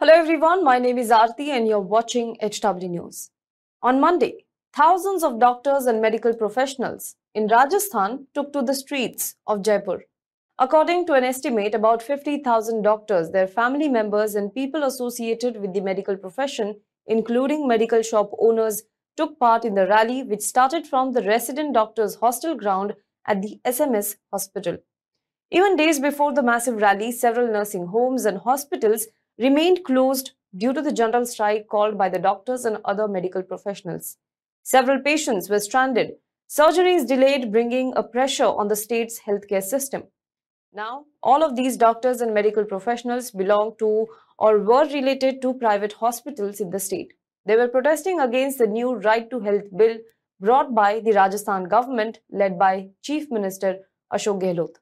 Hello everyone, my name is Arti and you're watching HW News. On Monday, thousands of doctors and medical professionals in Rajasthan took to the streets of Jaipur. According to an estimate, about 50,000 doctors, their family members and people associated with the medical profession, including medical shop owners, took part in the rally which started from the resident doctors' hostel ground at the SMS Hospital. Even days before the massive rally, several nursing homes and hospitals remained closed due to the general strike called by the doctors and other medical professionals. Several patients were stranded, surgeries delayed, bringing a pressure on the state's healthcare system. Now, all of these doctors and medical professionals belong to or were related to private hospitals in the state. They were protesting against the new Right to Health Bill brought by the Rajasthan government led by Chief Minister Ashok Gehlot.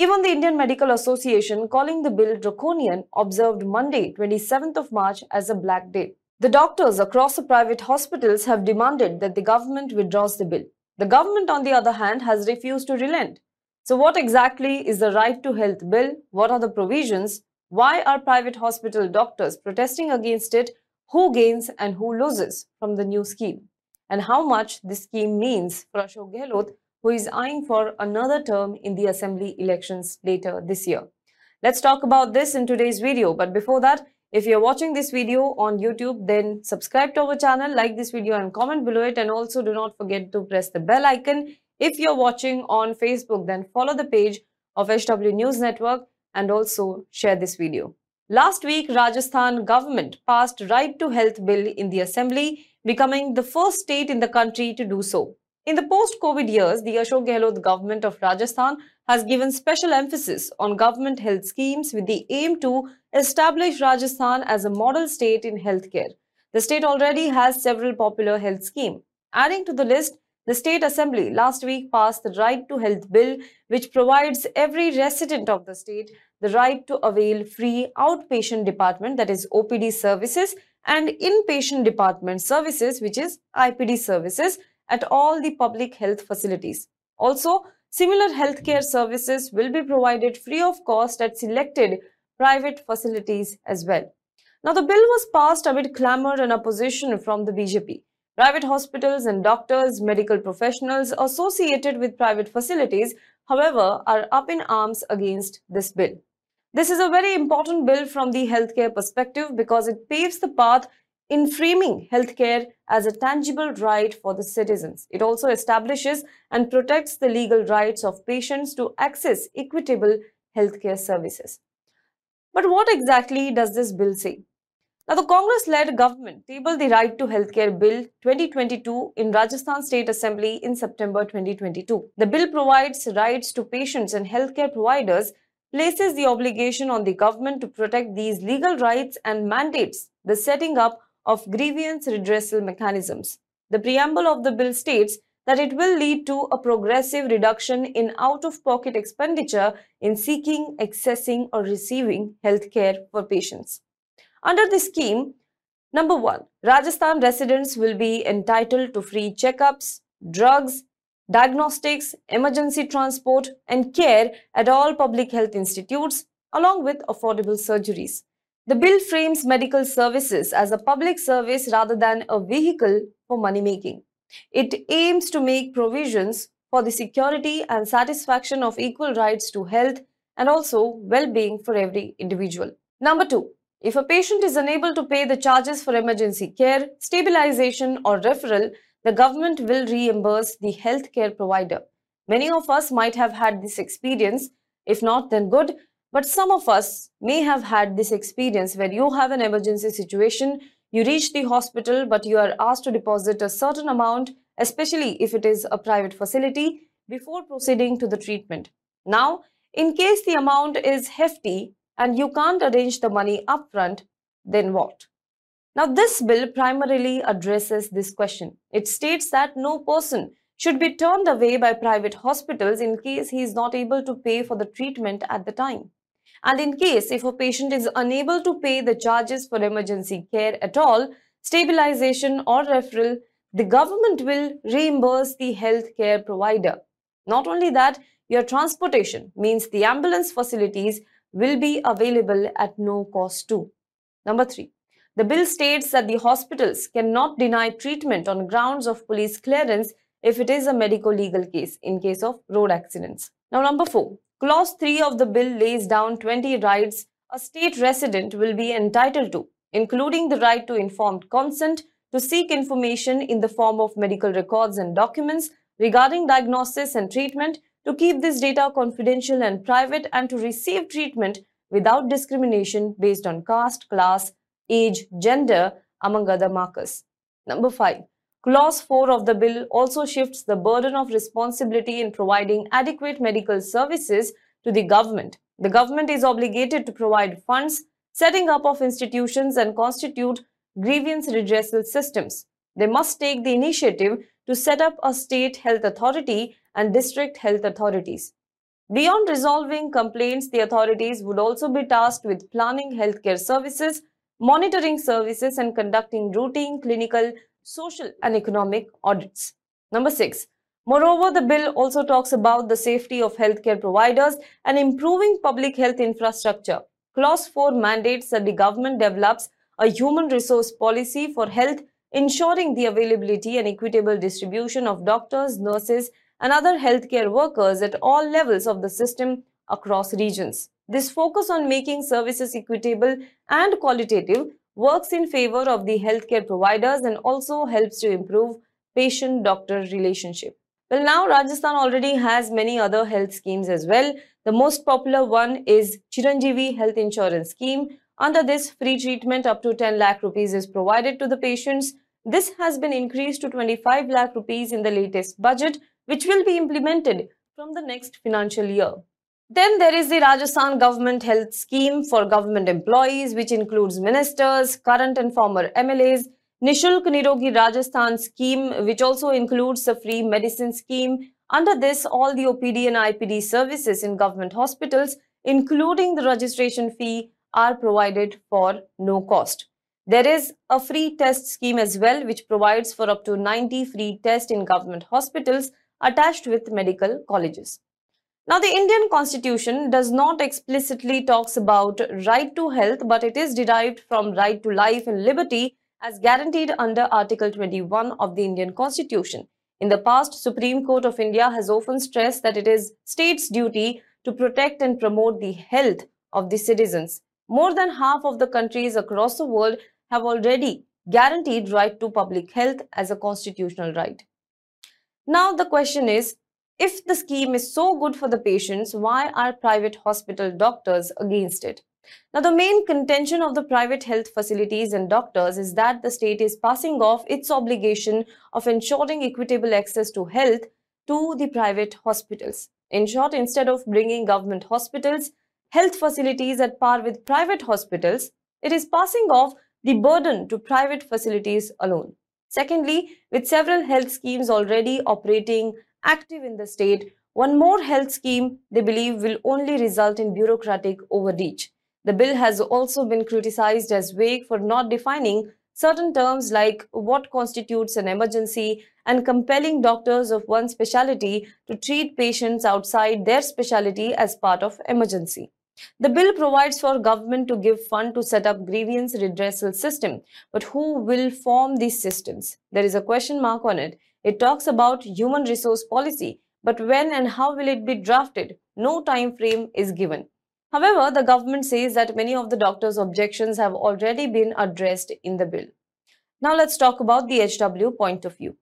Even the Indian Medical Association, calling the bill draconian, observed Monday, 27th of March as a black day. The doctors across the private hospitals have demanded that the government withdraws the bill. The government, on the other hand, has refused to relent. So what exactly is the Right to Health Bill? What are the provisions? Why are private hospital doctors protesting against it? Who gains and who loses from the new scheme? And how much this scheme means for Ashok Gehlot, who is eyeing for another term in the assembly elections later this year. Let's talk about this in today's video. But before that, if you're watching this video on YouTube, then subscribe to our channel, like this video and comment below it. And also do not forget to press the bell icon. If you're watching on Facebook, then follow the page of HW News Network and also share this video. Last week, Rajasthan government passed Right to Health Bill in the assembly, becoming the first state in the country to do so. In the post-COVID years, the Ashok Gehlot government of Rajasthan has given special emphasis on government health schemes with the aim to establish Rajasthan as a model state in healthcare. The state already has several popular health schemes. Adding to the list, the State Assembly last week passed the Right to Health Bill, which provides every resident of the state the right to avail free outpatient department, that is OPD services, and inpatient department services, which is IPD services, at all the public health facilities. Also, similar healthcare services will be provided free of cost at selected private facilities as well. Now, the bill was passed amid clamour and opposition from the BJP. Private hospitals and doctors, medical professionals associated with private facilities, however, are up in arms against this bill. This is a very important bill from the healthcare perspective because it paves the path in framing healthcare as a tangible right for the citizens. It also establishes and protects the legal rights of patients to access equitable healthcare services. But what exactly does this bill say? Now, the Congress-led government tabled the Right to Healthcare Bill 2022 in Rajasthan State Assembly in September 2022. The bill provides rights to patients and healthcare providers, places the obligation on the government to protect these legal rights, and mandates the setting up of grievance redressal mechanisms. The preamble of the bill states that it will lead to a progressive reduction in out-of-pocket expenditure in seeking, accessing or receiving health care for patients. Under the scheme, number one, Rajasthan residents will be entitled to free checkups, drugs, diagnostics, emergency transport and care at all public health institutes, along with affordable surgeries. The bill frames medical services as a public service rather than a vehicle for money making. It aims to make provisions for the security and satisfaction of equal rights to health and also well-being for every individual. Number two, if a patient is unable to pay the charges for emergency care, stabilization or referral, the government will reimburse the healthcare provider. Many of us might have had this experience. If not, then good. But some of us may have had this experience where you have an emergency situation, you reach the hospital, but you are asked to deposit a certain amount, especially if it is a private facility, before proceeding to the treatment. Now, in case the amount is hefty and you can't arrange the money upfront, then what? Now, this bill primarily addresses this question. It states that no person should be turned away by private hospitals in case he is not able to pay for the treatment at the time. And in case if a patient is unable to pay the charges for emergency care at all, stabilization or referral, the government will reimburse the healthcare provider. Not only that, your transportation means the ambulance facilities will be available at no cost too. Number 3, the bill states that the hospitals cannot deny treatment on grounds of police clearance if it is a medico-legal case in case of road accidents. Now, number 4, Clause 3 of the bill lays down 20 rights a state resident will be entitled to, including the right to informed consent, to seek information in the form of medical records and documents regarding diagnosis and treatment, to keep this data confidential and private, and to receive treatment without discrimination based on caste, class, age, gender, among other markers. Number 5. Clause 4 of the bill also shifts the burden of responsibility in providing adequate medical services to the government. The government is obligated to provide funds, setting up of institutions, and constitute grievance redressal systems. They must take the initiative to set up a state health authority and district health authorities. Beyond resolving complaints, the authorities would also be tasked with planning healthcare services, monitoring services, and conducting routine clinical, social, and economic audits. Number 6. Moreover, the bill also talks about the safety of healthcare providers and improving public health infrastructure. Clause 4 mandates that the government develops a human resource policy for health, ensuring the availability and equitable distribution of doctors, nurses, and other healthcare workers at all levels of the system across regions. This focus on making services equitable and qualitative works in favor of the healthcare providers and also helps to improve patient-doctor relationship. Well, now Rajasthan already has many other health schemes as well. The most popular one is Chiranjivi Health Insurance Scheme. Under this, free treatment up to 10 lakh rupees is provided to the patients. This has been increased to 25 lakh rupees in the latest budget, which will be implemented from the next financial year. Then there is the Rajasthan Government Health Scheme for government employees, which includes ministers, current and former MLAs. Nishulk Nirogi Rajasthan Scheme, which also includes the free medicine scheme. Under this, all the OPD and IPD services in government hospitals, including the registration fee, are provided for no cost. There is a free test scheme as well, which provides for up to 90 free tests in government hospitals attached with medical colleges. Now, the Indian Constitution does not explicitly talks about right to health, but it is derived from right to life and liberty as guaranteed under Article 21 of the Indian Constitution. In the past, Supreme Court of India has often stressed that it is states' duty to protect and promote the health of the citizens. More than half of the countries across the world have already guaranteed right to public health as a constitutional right. Now, the question is, if the scheme is so good for the patients, why are private hospital doctors against it? Now, the main contention of the private health facilities and doctors is that the state is passing off its obligation of ensuring equitable access to health to the private hospitals. In short, instead of bringing government hospitals, health facilities at par with private hospitals, it is passing off the burden to private facilities alone. Secondly, with several health schemes already operating active in the state, one more health scheme, they believe, will only result in bureaucratic overreach. The bill has also been criticized as vague for not defining certain terms like what constitutes an emergency and compelling doctors of one specialty to treat patients outside their specialty as part of emergency. The bill provides for government to give fund to set up grievance redressal system, but who will form these systems? There is a question mark on it. It talks about human resource policy, but when and how will it be drafted? No time frame is given. However, the government says that many of the doctors' objections have already been addressed in the bill. Now let's talk about the HW point of view.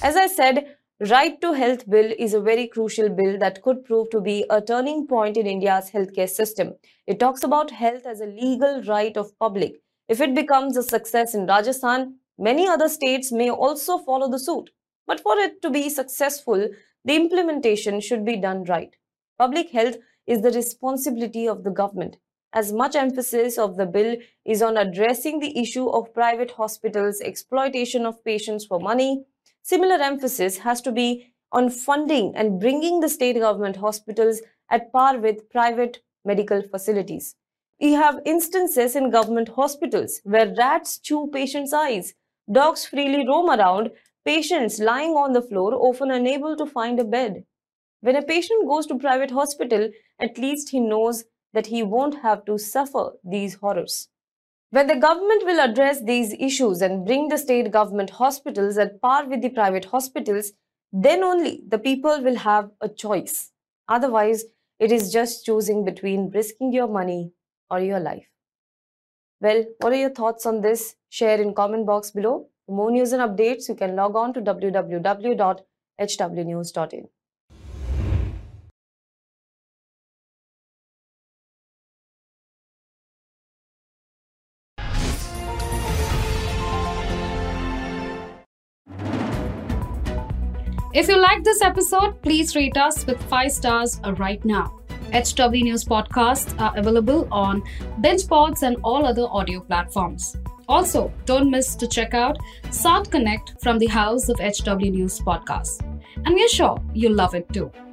As I said, Right to Health Bill is a very crucial bill that could prove to be a turning point in India's healthcare system. It talks about health as a legal right of public. If it becomes a success in Rajasthan, many other states may also follow the suit. But for it to be successful, the implementation should be done right. Public health is the responsibility of the government, as much emphasis of the bill is on addressing the issue of private hospitals' exploitation of patients for money, similar emphasis has to be on funding and bringing the state government hospitals at par with private medical facilities. We have instances in government hospitals where rats chew patients' eyes, dogs freely roam around, patients lying on the floor often unable to find a bed. When a patient goes to private hospital, at least he knows that he won't have to suffer these horrors. When the government will address these issues and bring the state government hospitals at par with the private hospitals, then only the people will have a choice. Otherwise, it is just choosing between risking your money or your life. Well, what are your thoughts on this? Share in comment box below. For more news and updates, you can log on to www.hwnews.in. If you like this episode, please rate us with 5 stars right now. HW News podcasts are available on Benchpods and all other audio platforms. Also, don't miss to check out South Connect from the House of HW News podcast. And we're sure you'll love it too.